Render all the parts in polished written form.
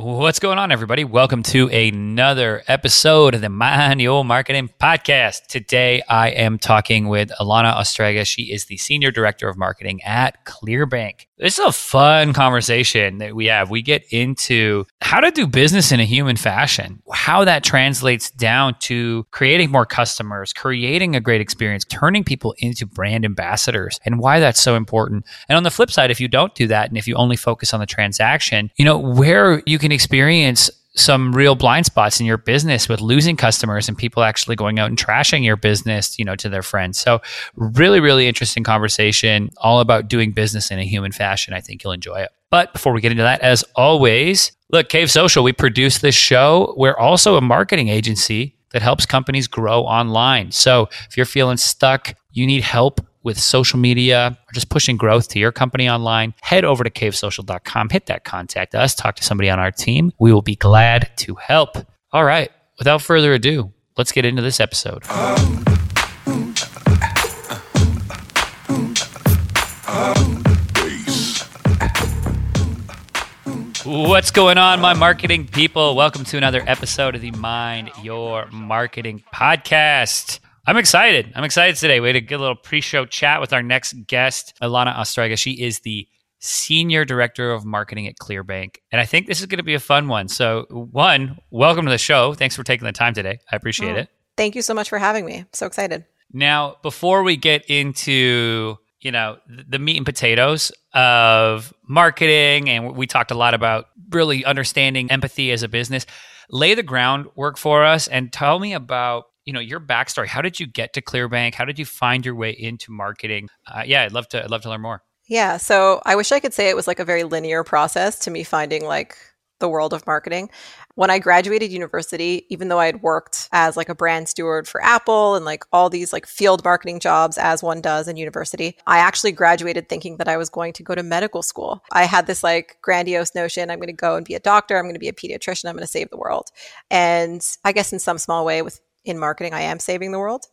What's going on, everybody? Welcome to another episode of the Mind Your Marketing Podcast. Today, I am talking with Alana Ostrega. She is the Senior Director of Marketing at ClearBank. This is a fun conversation that we have. We get into how to do business in a human fashion, how that translates down to creating more customers, creating a great experience, turning people into brand ambassadors, and why that's so important. And on the flip side, if you don't do that, and if you only focus on the transaction, you know, where you can experience some real blind spots in your business with losing customers and people actually going out and trashing your business, you know, to their friends. So really, really interesting conversation all about doing business in a human fashion. I think you'll enjoy it. But before we get into that, as always, look, Cave Social, we produce this show. We're also a marketing agency that helps companies grow online. So if you're feeling stuck, you need help with social media, or just pushing growth to your company online, head over to cavesocial.com, hit that contact us, talk to somebody on our team. We will be glad to help. All right, without further ado, let's get into this episode. What's going on, my marketing people? Welcome to another episode of the Mind Your Marketing Podcast. I'm excited today. We had a good little pre-show chat with our next guest, Alana Ostrega. She is the Senior Director of Marketing at ClearBank. And I think this is going to be a fun one. So one, welcome to the show. Thanks for taking the time today. I appreciate it. Thank you so much for having me. I'm so excited. Now, before we get into, you know, the meat and potatoes of marketing, and we talked a lot about really understanding empathy as a business, lay the groundwork for us and tell me about, you know, your backstory. How did you get to ClearBank? How did you find your way into marketing? I'd love to learn more. Yeah. So I wish I could say it was like a very linear process to me finding like the world of marketing. When I graduated university, even though I had worked as like a brand steward for Apple and like all these like field marketing jobs as one does in university, I actually graduated thinking that I was going to go to medical school. I had this like grandiose notion, I'm going to go and be a doctor, I'm going to be a pediatrician, I'm going to save the world. And I guess in some small way in marketing, I am saving the world.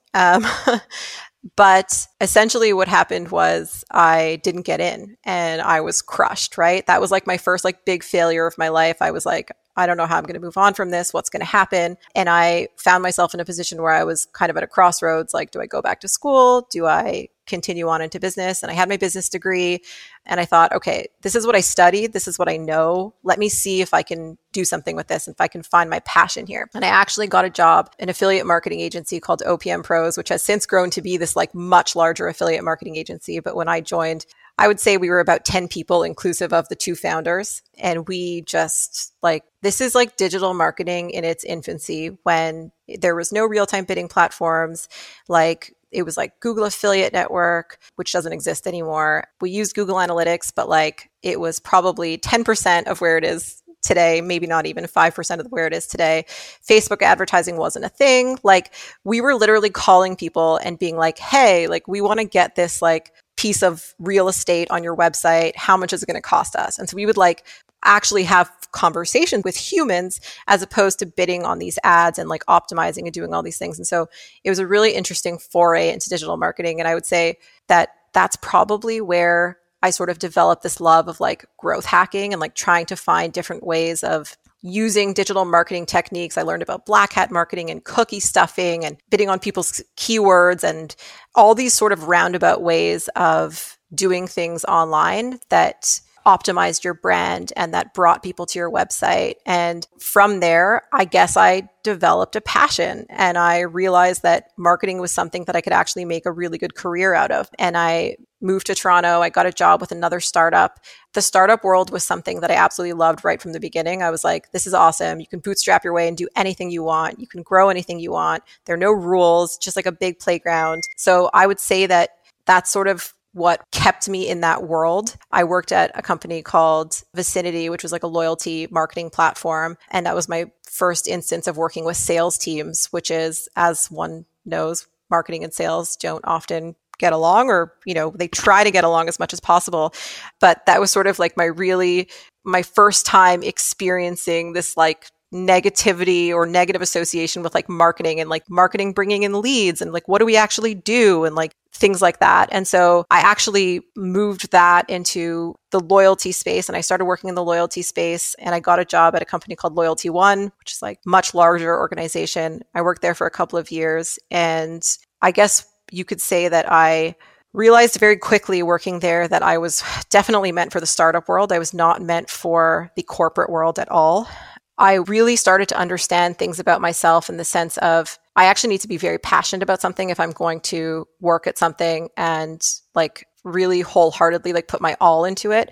But essentially what happened was I didn't get in and I was crushed, right? That was like my first like big failure of my life. I was like, I don't know how I'm going to move on from this. What's going to happen? And I found myself in a position where I was kind of at a crossroads. Like, do I go back to school? Do I continue on into business? And I had my business degree and I thought, okay, this is what I studied. This is what I know. Let me see if I can do something with this and if I can find my passion here. And I actually got a job, an affiliate marketing agency called OPM Pros, which has since grown to be this like much larger affiliate marketing agency. But when I joined, I would say we were about 10 people inclusive of the two founders. And we just like, this is like digital marketing in its infancy when there was no real-time bidding platforms. Like it was like Google Affiliate Network, which doesn't exist anymore. We used Google Analytics, but like it was probably 10% of where it is today, maybe not even 5% of where it is today. Facebook advertising wasn't a thing. Like we were literally calling people and being like, hey, like we want to get this like piece of real estate on your website. How much is it going to cost us? And so we would like actually have conversations with humans as opposed to bidding on these ads and like optimizing and doing all these things. And so it was a really interesting foray into digital marketing. And I would say that that's probably where I sort of developed this love of like growth hacking and like trying to find different ways of using digital marketing techniques. I learned about black hat marketing and cookie stuffing and bidding on people's keywords and all these sort of roundabout ways of doing things online that optimized your brand and that brought people to your website. And from there, I guess I developed a passion and I realized that marketing was something that I could actually make a really good career out of. And I moved to Toronto. I got a job with another startup. The startup world was something that I absolutely loved right from the beginning. I was like, this is awesome. You can bootstrap your way and do anything you want. You can grow anything you want. There are no rules, just like a big playground. So I would say that that's sort of what kept me in that world. I worked at a company called Vicinity, which was like a loyalty marketing platform. And that was my first instance of working with sales teams, which is, as one knows, marketing and sales don't often get along, or, you know, they try to get along as much as possible. But that was sort of like my first time experiencing this like negativity or negative association with like marketing and like marketing bringing in leads and like, what do we actually do? And like things like that. And so I actually moved that into the loyalty space, and I started working in the loyalty space, and I got a job at a company called Loyalty One, which is like much larger organization. I worked there for a couple of years, and I guess you could say that I realized very quickly working there that I was definitely meant for the startup world. I was not meant for the corporate world at all. I really started to understand things about myself in the sense of I actually need to be very passionate about something if I'm going to work at something and like really wholeheartedly like put my all into it.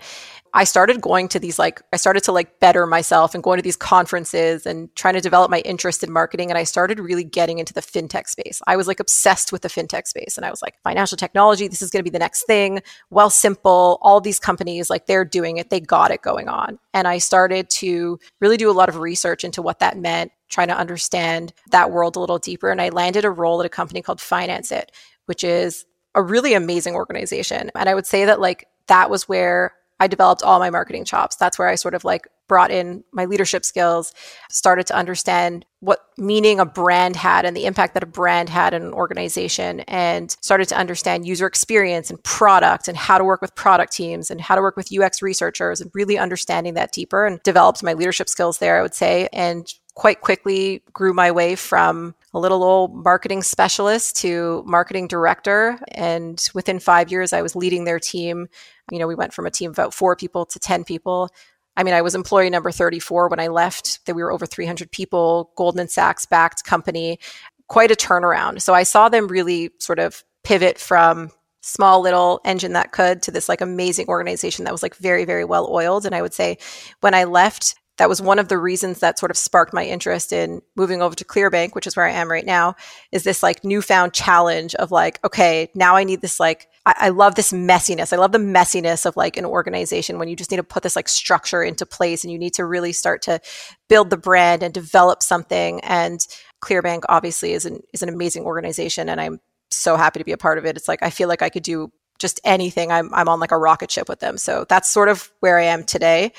I started going to these like, I started to like better myself and going to these conferences and trying to develop my interest in marketing. And I started really getting into the fintech space. I was like obsessed with the fintech space, and I was like, financial technology, this is going to be the next thing. Wealthsimple, all these companies, like they're doing it. They got it going on. And I started to really do a lot of research into what that meant, trying to understand that world a little deeper. And I landed a role at a company called FinanceIt, which is a really amazing organization. And I would say that like, that was where I developed all my marketing chops. That's where I sort of like brought in my leadership skills, started to understand what meaning a brand had and the impact that a brand had in an organization, and started to understand user experience and product and how to work with product teams and how to work with UX researchers, and really understanding that deeper, and developed my leadership skills there, I would say, and quite quickly grew my way from a little old marketing specialist to marketing director. And within 5 years, I was leading their team. You know, we went from a team of about 4 people to 10 people. I mean, I was employee number 34 when I left, that we were over 300 people, Goldman Sachs backed company, quite a turnaround. So I saw them really sort of pivot from small little engine that could to this like amazing organization that was like very, very well oiled. And I would say when I left, that was one of the reasons that sort of sparked my interest in moving over to ClearBank, which is where I am right now, is this like newfound challenge of like, okay, now I need this like, I love this messiness. I love the messiness of like an organization when you just need to put this like structure into place and you need to really start to build the brand and develop something. And ClearBank obviously is an amazing organization, and I'm so happy to be a part of it. It's like, I feel like I could do just anything. I'm on like a rocket ship with them. So that's sort of where I am today.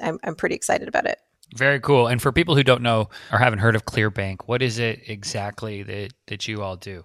I'm pretty excited about it. Very cool. And for people who don't know or haven't heard of ClearBank, what is it exactly that you all do?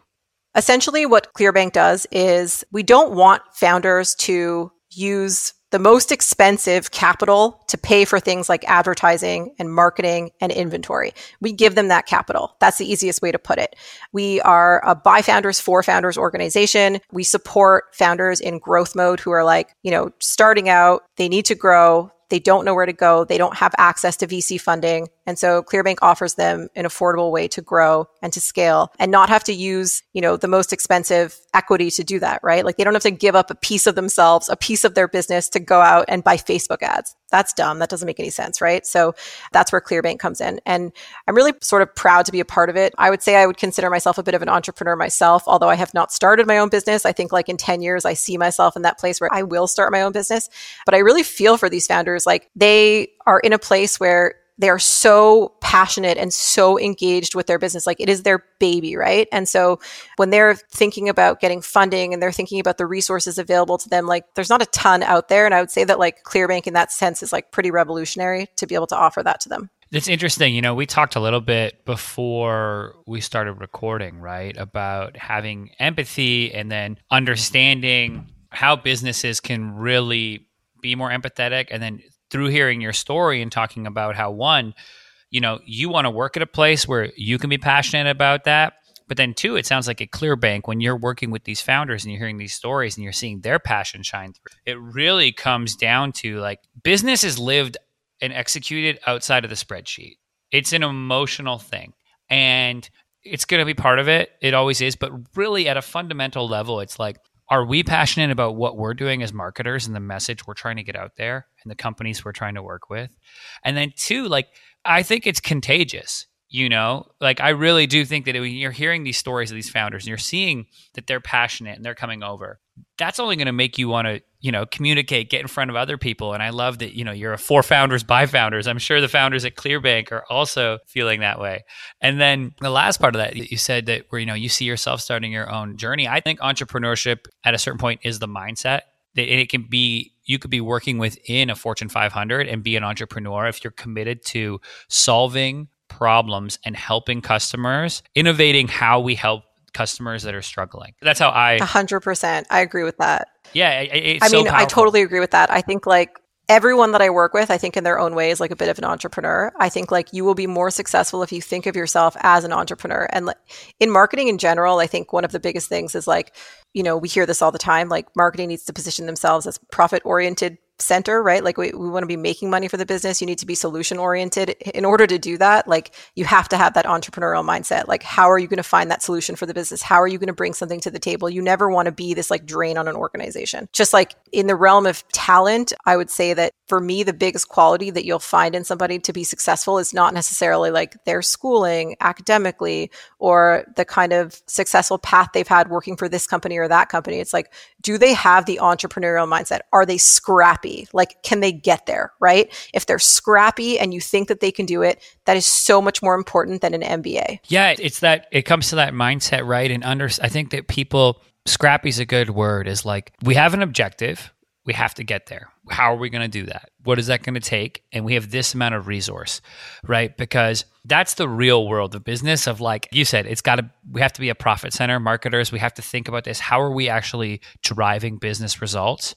Essentially, what ClearBank does is we don't want founders to use the most expensive capital to pay for things like advertising and marketing and inventory. We give them that capital. That's the easiest way to put it. We are a by founders, for founders organization. We support founders in growth mode who are like, you know, starting out, they need to grow. They don't know where to go. They don't have access to VC funding. And so ClearBank offers them an affordable way to grow and to scale and not have to use, you know, the most expensive equity to do that, right? Like they don't have to give up a piece of themselves, a piece of their business to go out and buy Facebook ads. That's dumb. That doesn't make any sense, right? So that's where ClearBank comes in. And I'm really sort of proud to be a part of it. I would say I would consider myself a bit of an entrepreneur myself, although I have not started my own business. I think like in 10 years, I see myself in that place where I will start my own business. But I really feel for these founders, like they are in a place where they are so passionate and so engaged with their business. Like it is their baby, right? And so when they're thinking about getting funding and they're thinking about the resources available to them, like there's not a ton out there. And I would say that like ClearBank in that sense is like pretty revolutionary to be able to offer that to them. It's interesting. You know, we talked a little bit before we started recording, right? About having empathy and then understanding how businesses can really be more empathetic. And then through hearing your story and talking about how one, you know, you want to work at a place where you can be passionate about that. But then two, it sounds like at ClearBank, when you're working with these founders and you're hearing these stories and you're seeing their passion shine through, it really comes down to like business is lived and executed outside of the spreadsheet. It's an emotional thing. And it's going to be part of it. It always is. But really at a fundamental level, it's like, are we passionate about what we're doing as marketers and the message we're trying to get out there and the companies we're trying to work with? And then two, like, I think it's contagious, you know, like I really do think that when you're hearing these stories of these founders and you're seeing that they're passionate and they're coming over, that's only going to make you want to, you know, communicate, get in front of other people. And I love that, you know, you're a for founders by founders. I'm sure the founders at ClearBank are also feeling that way. And then the last part of that, you said that where, you know, you see yourself starting your own journey. I think entrepreneurship at a certain point is the mindset. it can be, you could be working within a Fortune 500 and be an entrepreneur if you're committed to solving problems and helping customers, innovating how we help customers that are struggling. That's how 100%. I agree with that. Yeah. I totally agree with that. I think like everyone that I work with, I think in their own way is like a bit of an entrepreneur. I think like you will be more successful if you think of yourself as an entrepreneur. And like, in marketing in general, I think one of the biggest things is like, you know, we hear this all the time, like marketing needs to position themselves as profit-oriented center, right? Like we want to be making money for the business. You need to be solution-oriented. In order to do that, like you have to have that entrepreneurial mindset. Like how are you going to find that solution for the business? How are you going to bring something to the table? You never want to be this like drain on an organization. Just like in the realm of talent, I would say that for me, the biggest quality that you'll find in somebody to be successful is not necessarily like their schooling academically or the kind of successful path they've had working for this company or that company. It's like, do they have the entrepreneurial mindset? Are they scrappy? Like, can they get there, right? If they're scrappy and you think that they can do it, that is so much more important than an MBA. Yeah, it's that, it comes to that mindset, right? And I think that people, scrappy is a good word, is like, we have an objective, we have to get there. How are we going to do that? What is that going to take? And we have this amount of resource, right? Because that's the real world of business of like you said, we have to be a profit center, marketers, we have to think about this. How are we actually driving business results?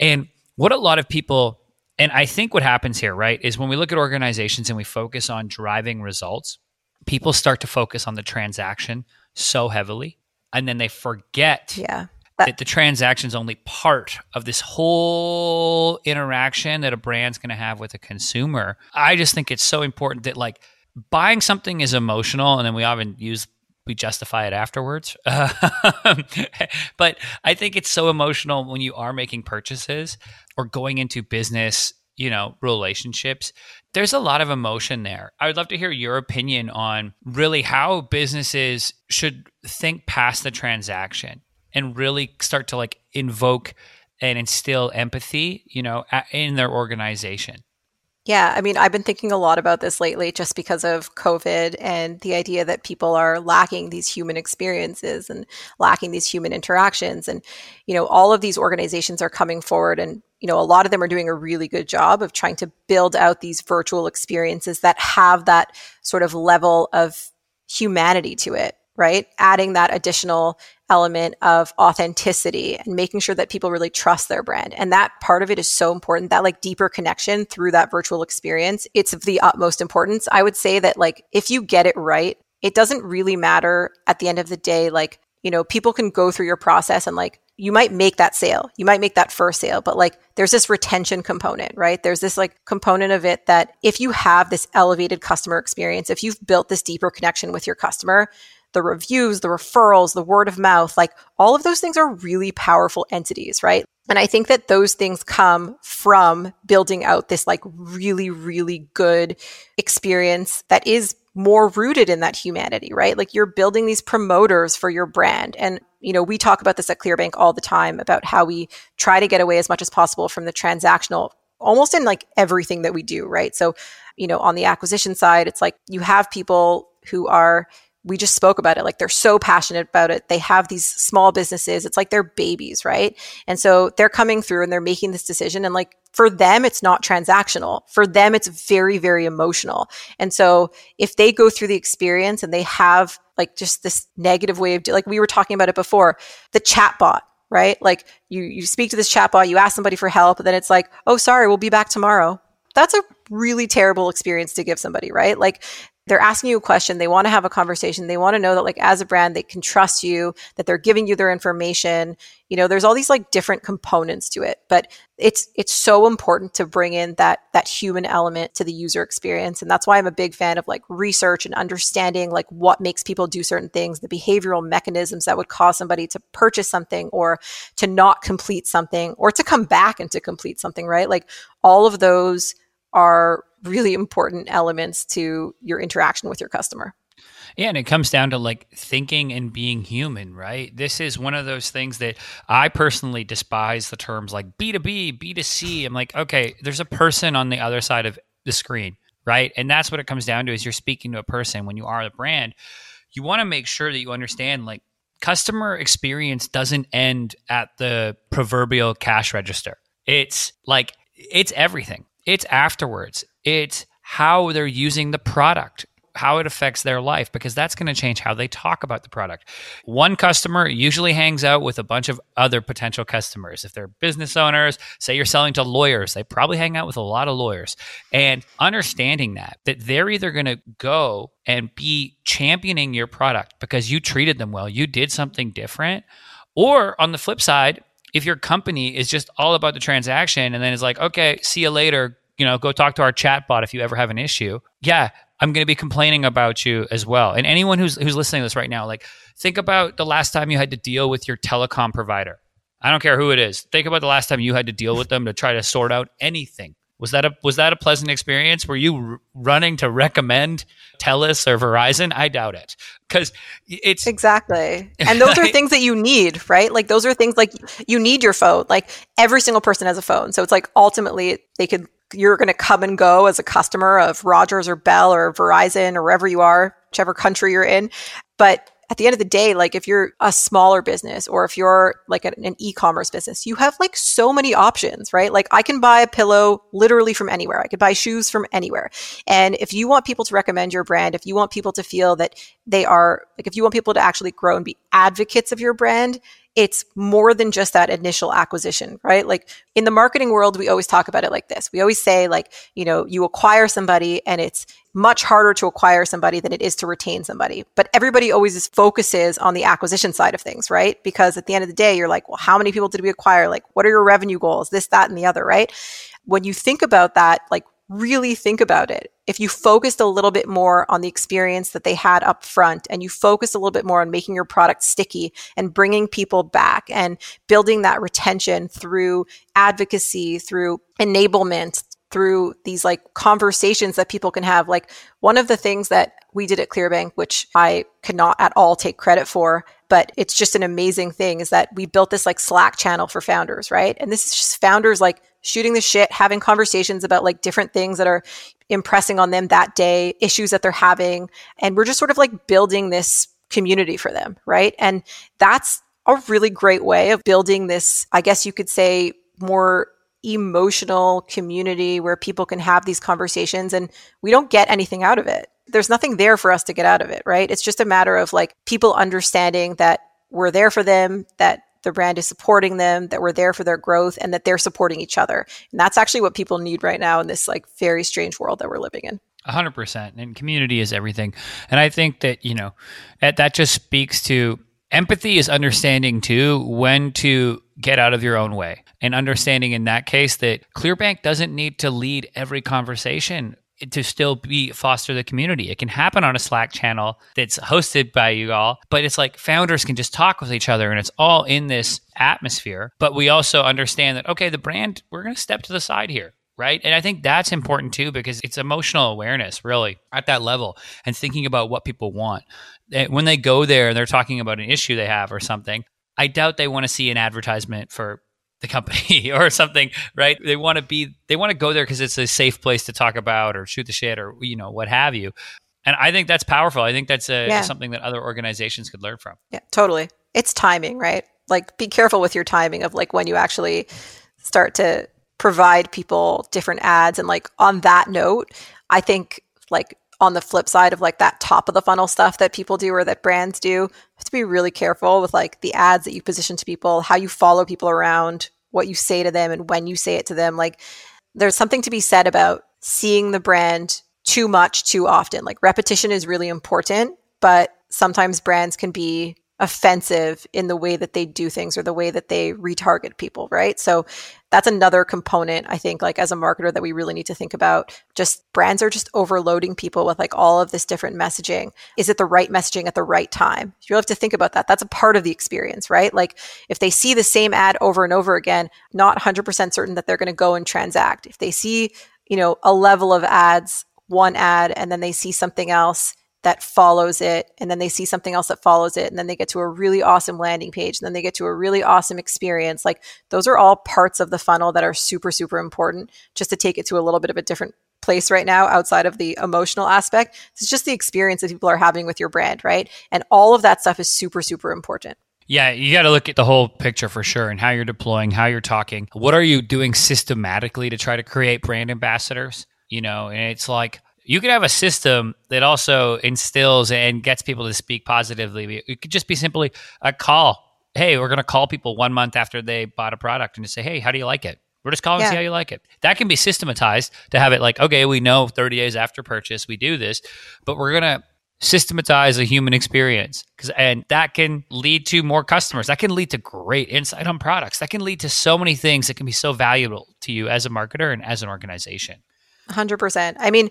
And what a lot of people, and I think what happens here, right, is when we look at organizations and we focus on driving results, people start to focus on the transaction so heavily, and then they forget that the transaction's only part of this whole interaction that a brand's going to have with a consumer. I just think it's so important that like buying something is emotional, and then we justify it afterwards. But I think it's so emotional when you are making purchases or going into business, you know, relationships. There's a lot of emotion there. I would love to hear your opinion on really how businesses should think past the transaction and really start to like invoke and instill empathy, you know, in their organization. Yeah. I mean, I've been thinking a lot about this lately just because of COVID and the idea that people are lacking these human experiences and lacking these human interactions. And, you know, all of these organizations are coming forward and, you know, a lot of them are doing a really good job of trying to build out these virtual experiences that have that sort of level of humanity to it, right? Adding that additional element of authenticity and making sure that people really trust their brand. And that part of it is so important, that like deeper connection through that virtual experience. It's of the utmost importance. I would say that like, if you get it right, it doesn't really matter at the end of the day. Like, you know, people can go through your process and like, you might make that sale, you might make that first sale, but like there's this retention component, right? There's this like component of it that if you have this elevated customer experience, if you've built this deeper connection with your customer, the reviews, the referrals, the word of mouth, like all of those things are really powerful entities, right? And I think that those things come from building out this like really, really good experience that is more rooted in that humanity, right? Like you're building these promoters for your brand. And, you know, we talk about this at ClearBank all the time about how we try to get away as much as possible from the transactional, almost in like everything that we do, right? So, you know, on the acquisition side, it's like you have people who are, we just spoke about it. Like they're so passionate about it. They have these small businesses. It's like they're babies, right? And so they're coming through and they're making this decision. And like for them, it's not transactional. For them, it's very, very emotional. And so if they go through the experience and they have like just this negative way of, like we were talking about it before, the chatbot, right? Like you speak to this chatbot, you ask somebody for help, and then it's like, oh, sorry, we'll be back tomorrow. That's a really terrible experience to give somebody, right? Like they're asking you a question. They want to have a conversation. They want to know that like as a brand, they can trust you, that they're giving you their information. You know, there's all these like different components to it, but it's so important to bring in that human element to the user experience. And that's why I'm a big fan of like research and understanding like what makes people do certain things, the behavioral mechanisms that would cause somebody to purchase something or to not complete something or to come back and to complete something, right? Like all of those are really important elements to your interaction with your customer. Yeah. And it comes down to like thinking and being human, right? This is one of those things that I personally despise the terms like B2B, B2C. I'm like, okay, there's a person on the other side of the screen, right? And that's what it comes down to is you're speaking to a person. When you are the brand, you want to make sure that you understand like customer experience doesn't end at the proverbial cash register. It's like, it's everything. It's afterwards. It's how they're using the product, how it affects their life, because that's going to change how they talk about the product. One customer usually hangs out with a bunch of other potential customers. If they're business owners, say you're selling to lawyers, they probably hang out with a lot of lawyers. And understanding that they're either going to go and be championing your product because you treated them well, you did something different, or on the flip side, if your company is just all about the transaction and then it's like, okay, see you later, you know, go talk to our chatbot if you ever have an issue. Yeah, I'm going to be complaining about you as well. And anyone who's listening to this right now, like, think about the last time you had to deal with your telecom provider. I don't care who it is. Think about the last time you had to deal with them to try to sort out anything. Was that a pleasant experience? Were you running to recommend Telus or Verizon? I doubt it. Because it's... Exactly. And those are things that you need, right? Like, those are things like you need your phone. Like, every single person has a phone. So it's like, ultimately, you're going to come and go as a customer of Rogers or Bell or Verizon or wherever you are, whichever country you're in. But at the end of the day, like, if you're a smaller business or if you're like an e-commerce business, you have like so many options, right? Like, I can buy a pillow literally from anywhere. I could buy shoes from anywhere. And if you want people to recommend your brand, if you want people to feel that they are, like, if you want people to actually grow and be advocates of your brand, it's more than just that initial acquisition, right? Like, in the marketing world, we always talk about it like this. We always say, like, you know, you acquire somebody and it's much harder to acquire somebody than it is to retain somebody. But everybody always focuses on the acquisition side of things, right? Because at the end of the day, you're like, well, how many people did we acquire? Like, what are your revenue goals? This, that, and the other, right? When you think about that, like, really think about it. If you focused a little bit more on the experience that they had up front, and you focused a little bit more on making your product sticky and bringing people back and building that retention through advocacy, through enablement, through these like conversations that people can have. Like, one of the things that we did at ClearBank, which I cannot at all take credit for, but it's just an amazing thing, is that we built this like Slack channel for founders, right? And this is just founders like shooting the shit, having conversations about like different things that are impressing on them that day, issues that they're having. And we're just sort of like building this community for them, right? And that's a really great way of building this, I guess you could say, more emotional community where people can have these conversations and we don't get anything out of it. There's nothing there for us to get out of it, right? It's just a matter of like people understanding that we're there for them, that the brand is supporting them, that we're there for their growth, and that they're supporting each other. And that's actually what people need right now in this like very strange world that we're living in. 100%. And community is everything. And I think that, you know, that just speaks to empathy is understanding too when to get out of your own way, and understanding in that case that ClearBank doesn't need to lead every conversation to still be foster the community. It can happen on a Slack channel that's hosted by you all, but it's like founders can just talk with each other and it's all in this atmosphere. But we also understand that, okay, the brand, we're going to step to the side here, right? And I think that's important too, because it's emotional awareness really at that level and thinking about what people want. When they go there and they're talking about an issue they have or something, I doubt they want to see an advertisement for the company or something, right? They want to go there because it's a safe place to talk about or shoot the shit or, you know, what have you. And I think that's powerful. I think that's something that other organizations could learn from. Yeah, totally. It's timing, right? Like, be careful with your timing of like when you actually start to provide people different ads. And like, on that note, I think like on the flip side of like that top of the funnel stuff that people do or that brands do, you have to be really careful with like the ads that you position to people, how you follow people around, what you say to them and when you say it to them. Like, there's something to be said about seeing the brand too much too often. Like, repetition is really important, but sometimes brands can be offensive in the way that they do things or the way that they retarget people, right? So that's another component, I think, like as a marketer that we really need to think about. Just brands are just overloading people with like all of this different messaging. Is it the right messaging at the right time? You'll have to think about that. That's a part of the experience, right? Like, if they see the same ad over and over again, not 100% certain that they're going to go and transact. If they see, you know, a level of ads, one ad, and then they see something else that follows it, and then they see something else that follows it, and then they get to a really awesome landing page, and then they get to a really awesome experience. Like, those are all parts of the funnel that are super, super important, just to take it to a little bit of a different place right now outside of the emotional aspect. It's just the experience that people are having with your brand, right? And all of that stuff is super, super important. Yeah, you got to look at the whole picture for sure, and how you're deploying, how you're talking. What are you doing systematically to try to create brand ambassadors? You know, and it's like, you could have a system that also instills and gets people to speak positively. It could just be simply a call. Hey, we're going to call people 1 month after they bought a product and just say, hey, how do you like it? We're just calling to see how you like it. That can be systematized to have it like, okay, we know 30 days after purchase, we do this, but we're going to systematize a human experience. And that can lead to more customers. That can lead to great insight on products. That can lead to so many things that can be so valuable to you as a marketer and as an organization. 100%. I mean,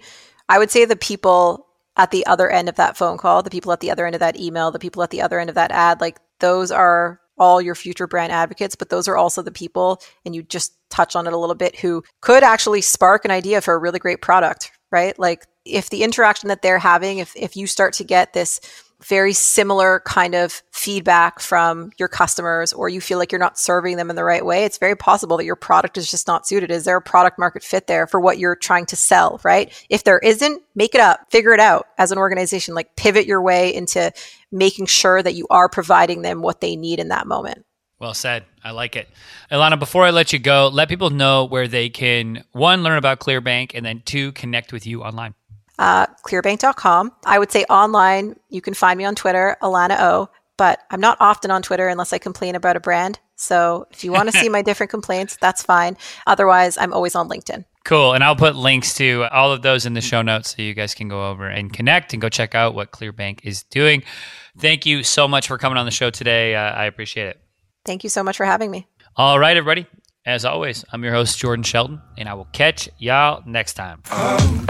I would say the people at the other end of that phone call, the people at the other end of that email, the people at the other end of that ad, like those are all your future brand advocates, but those are also the people, and you just touch on it a little bit, who could actually spark an idea for a really great product, right? Like if the interaction that they're having, if you start to get this very similar kind of feedback from your customers, or you feel like you're not serving them in the right way, it's very possible that your product is just not suited. Is there a product market fit there for what you're trying to sell, right? If there isn't, make it up, figure it out as an organization, like pivot your way into making sure that you are providing them what they need in that moment. Well said. I like it. Alana, before I let you go, let people know where they can, 1, learn about ClearBank, and then 2, connect with you online. Clearbank.com. I would say online, you can find me on Twitter, Alana O, but I'm not often on Twitter unless I complain about a brand. So if you want to see my different complaints, that's fine. Otherwise, I'm always on LinkedIn. Cool. And I'll put links to all of those in the show notes so you guys can go over and connect and go check out what ClearBank is doing. Thank you so much for coming on the show today. I appreciate it. Thank you so much for having me. All right, everybody. As always, I'm your host, Jordan Shelton, and I will catch y'all next time.